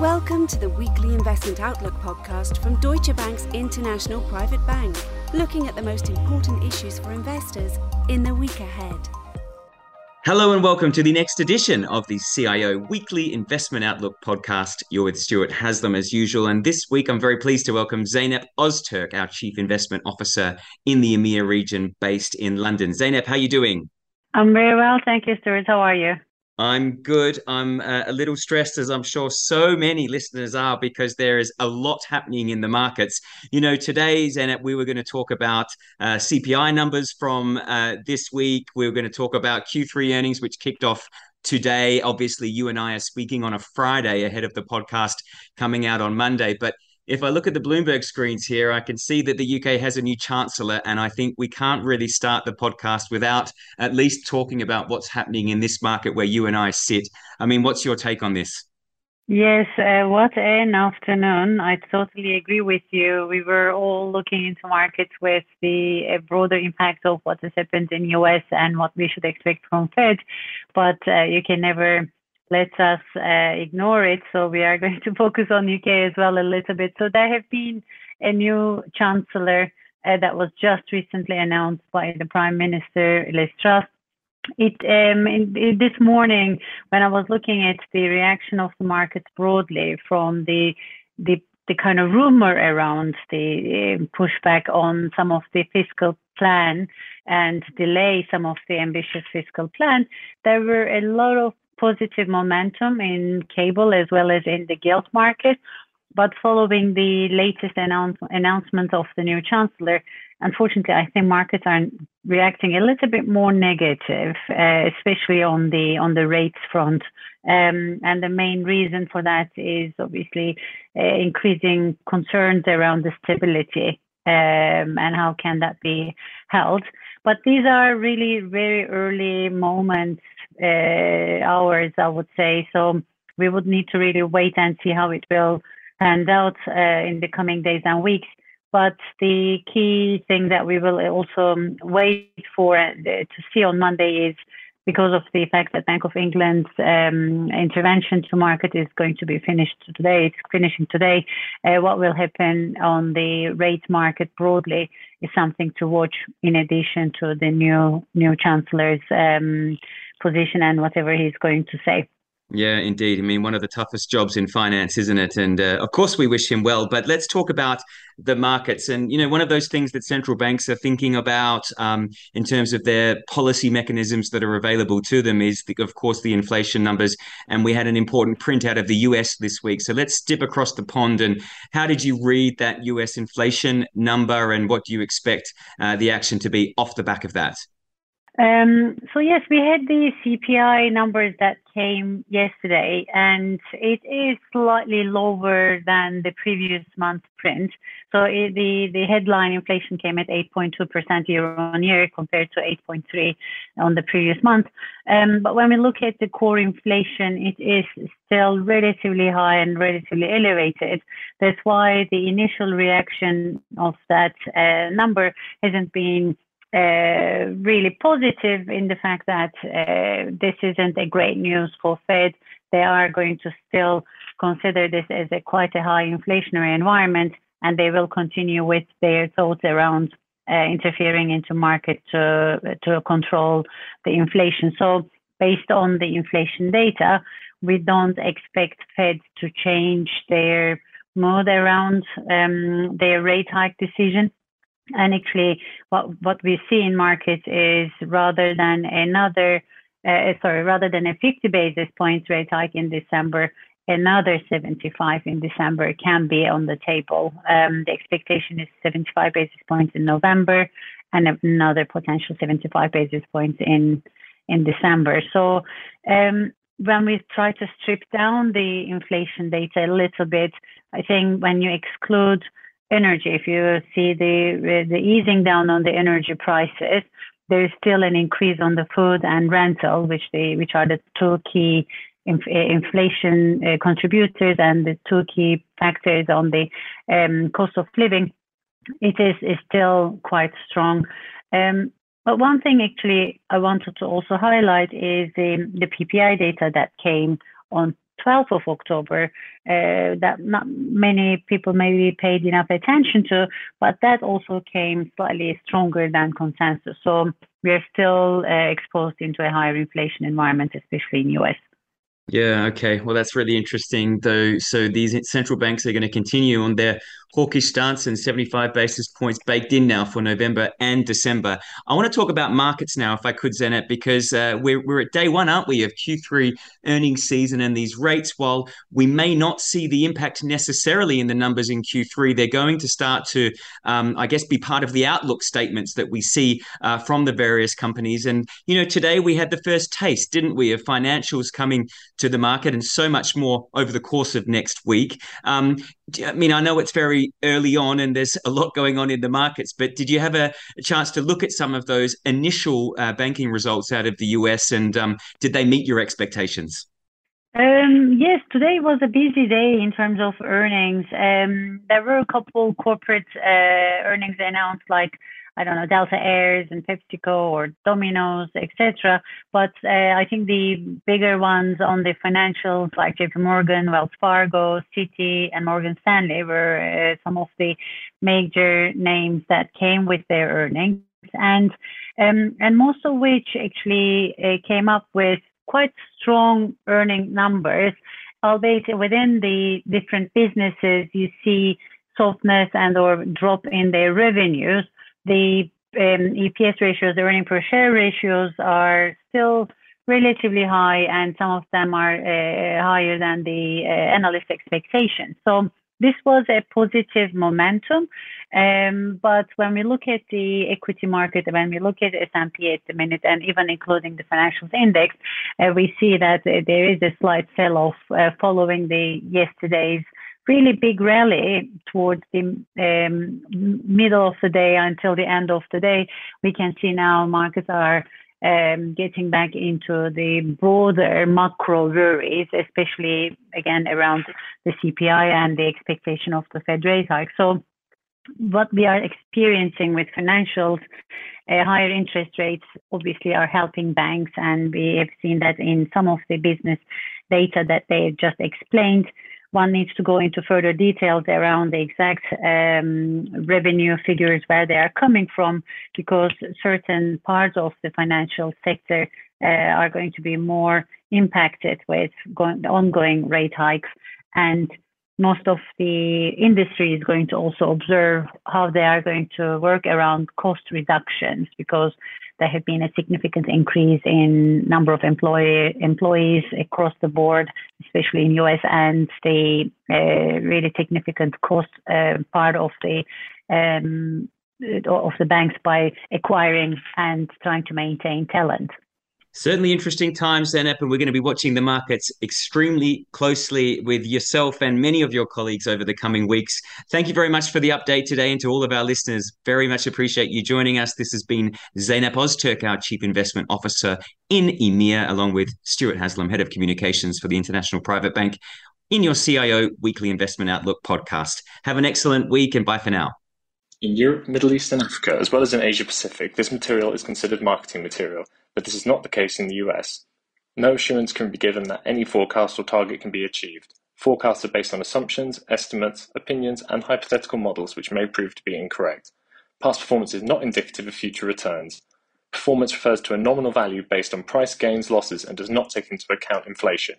Welcome to the Weekly Investment Outlook podcast from Deutsche Bank's International Private Bank, looking at the most important issues for investors in the week ahead. Hello and welcome to the next edition of the CIO Weekly Investment Outlook podcast. You're with Stuart Haslam as usual, and this week I'm very pleased to welcome Zeynep Ozturk, our Chief Investment Officer in the EMEA region based in London. Zeynep, how are you doing? I'm very well, thank you, Stuart. How are you? I'm good. I'm a little stressed, as I'm sure so many listeners are, because there is a lot happening in the markets. You know, today, Zeynep, we were going to talk about CPI numbers from this week. We were going to talk about Q3 earnings, which kicked off today. Obviously, you and I are speaking on a Friday ahead of the podcast coming out on Monday. But if I look at the Bloomberg screens here, I can see that the UK has a new chancellor, and I think we can't really start the podcast without at least talking about what's happening in this market where you and I sit. I mean, what's your take on this? Yes, what an afternoon. I totally agree with you. We were all looking into markets with the broader impact of what has happened in the US and what we should expect from Fed, but you can never let us ignore it. So we are going to focus on UK as well a little bit. So there have been a new chancellor that was just recently announced by the Prime Minister, Liz Truss. This morning, when I was looking at the reaction of the markets broadly from the kind of rumor around the pushback on some of the fiscal plan and delay some of the ambitious fiscal plan, there were a lot of positive momentum in cable as well as in the gilt market. But following the latest announcement of the new chancellor, unfortunately, I think markets are reacting a little bit more negative, especially on the rates front. And the main reason for that is obviously increasing concerns around the stability and how can that be held. But these are really very early moments, hours, I would say. So we would need to really wait and see how it will pan out in the coming days and weeks. But the key thing that we will also wait for to see on Monday is, because of the fact that Bank of England's intervention to market is going to be finished today, it's finishing today, what will happen on the rate market broadly is something to watch, in addition to the new Chancellor's position and whatever he's going to say. Yeah, indeed. I mean, one of the toughest jobs in finance, isn't it? And of course, we wish him well. But let's talk about the markets. And, you know, one of those things that central banks are thinking about in terms of their policy mechanisms that are available to them is, of course, the inflation numbers. And we had an important print out of the US this week. So let's dip across the pond. And how did you read that US inflation number? And what do you expect the action to be off the back of that? So yes, we had the CPI numbers that came yesterday, and it is slightly lower than the previous month's print. So the headline inflation came at 8.2% year on year compared to 8.3% on the previous month. But when we look at the core inflation, it is still relatively high and relatively elevated. That's why the initial reaction of that number hasn't been really positive, in the fact that this isn't a great news for Fed. They are going to still consider this as quite a high inflationary environment, and they will continue with their thoughts around interfering into market to control the inflation. So based on the inflation data, we don't expect Fed to change their mood around their rate hike decision. And actually, what we see in markets is, rather than a 50 basis points rate hike in December, another 75 in December can be on the table. The expectation is 75 basis points in November, and another potential 75 basis points in December. So when we try to strip down the inflation data a little bit, I think when you exclude energy, if you see the easing down on the energy prices, there is still an increase on the food and rental, which are the two key inflation contributors and the two key factors on the cost of living. It is still quite strong. But one thing actually I wanted to also highlight is the PPI data that came on 12th of October that not many people maybe paid enough attention to, but that also came slightly stronger than consensus. So we are still exposed into a higher inflation environment, especially in U.S. Yeah, okay. Well, that's really interesting, though. So these central banks are going to continue on their hawkish stance, and 75 basis points baked in now for November and December. I want to talk about markets now, if I could, Zeynep, because we're at day one, aren't we, of Q3 earnings season, and these rates, while we may not see the impact necessarily in the numbers in Q3, they're going to start to, I guess, be part of the outlook statements that we see from the various companies. And, you know, today we had the first taste, didn't we, of financials coming to the market, and so much more over the course of next week. I mean, I know it's very early on and there's a lot going on in the markets, but did you have a chance to look at some of those initial banking results out of the US, and did they meet your expectations? Yes, today was a busy day in terms of earnings. There were a couple corporate earnings announced, like, I don't know, Delta Airs and PepsiCo or Domino's, etc. But I think the bigger ones on the financials, like JP Morgan, Wells Fargo, Citi, and Morgan Stanley, were some of the major names that came with their earnings, and most of which actually came up with quite strong earning numbers, albeit within the different businesses you see softness and or drop in their revenues. The EPS ratios, the earning per share ratios, are still relatively high, and some of them are higher than the analyst expectations. So this was a positive momentum. But when we look at the equity market, when we look at S&P at the minute, and even including the financials index, we see that there is a slight sell-off following the yesterday's really big rally towards the middle of the day until the end of the day. We can see now markets are getting back into the broader macro worries, especially, again, around the CPI and the expectation of the Fed rate hike. So what we are experiencing with financials, higher interest rates obviously are helping banks, and we have seen that in some of the business data that they just explained. One needs to go into further details around the exact revenue figures, where they are coming from, because certain parts of the financial sector are going to be more impacted with ongoing rate hikes. And most of the industry is going to also observe how they are going to work around cost reductions, because there have been a significant increase in number of employees across the board, especially in US, and the really significant cost part of the banks by acquiring and trying to maintain talent. Certainly interesting times, Zeynep, and we're going to be watching the markets extremely closely with yourself and many of your colleagues over the coming weeks. Thank you very much for the update today, and to all of our listeners, very much appreciate you joining us. This has been Zeynep Ozturk, our Chief Investment Officer in EMEA, along with Stuart Haslam, Head of Communications for the International Private Bank, in your CIO Weekly Investment Outlook podcast. Have an excellent week, and bye for now. In Europe, Middle East and Africa, as well as in Asia Pacific, this material is considered marketing material, but this is not the case in the US. No assurance can be given that any forecast or target can be achieved. Forecasts are based on assumptions, estimates, opinions, and hypothetical models which may prove to be incorrect. Past performance is not indicative of future returns. Performance refers to a nominal value based on price gains, losses, and does not take into account inflation.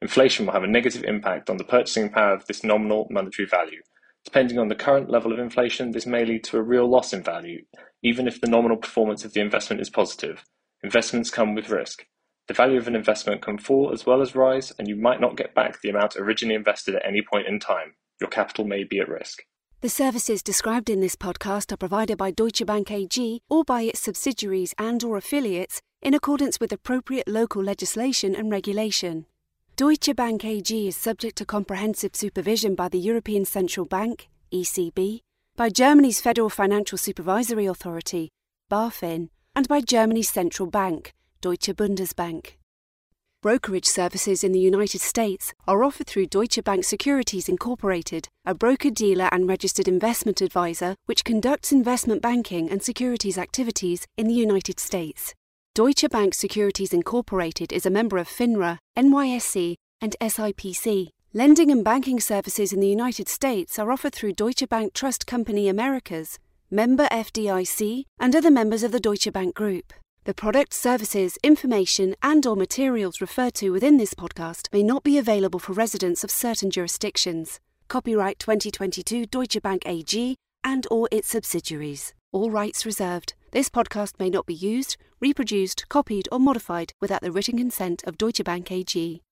Inflation will have a negative impact on the purchasing power of this nominal monetary value. Depending on the current level of inflation, this may lead to a real loss in value, even if the nominal performance of the investment is positive. Investments come with risk. The value of an investment can fall as well as rise, and you might not get back the amount originally invested at any point in time. Your capital may be at risk. The services described in this podcast are provided by Deutsche Bank AG or by its subsidiaries and/or affiliates in accordance with appropriate local legislation and regulation. Deutsche Bank AG is subject to comprehensive supervision by the European Central Bank, ECB, by Germany's Federal Financial Supervisory Authority, BaFin, and by Germany's Central Bank, Deutsche Bundesbank. Brokerage services in the United States are offered through Deutsche Bank Securities Incorporated, a broker-dealer and registered investment advisor which conducts investment banking and securities activities in the United States. Deutsche Bank Securities Incorporated is a member of FINRA, NYSE, and SIPC. Lending and banking services in the United States are offered through Deutsche Bank Trust Company Americas, member FDIC, and other members of the Deutsche Bank Group. The products, services, information, and/or materials referred to within this podcast may not be available for residents of certain jurisdictions. Copyright 2022 Deutsche Bank AG and/or its subsidiaries. All rights reserved. This podcast may not be used, reproduced, copied, or modified without the written consent of Deutsche Bank AG.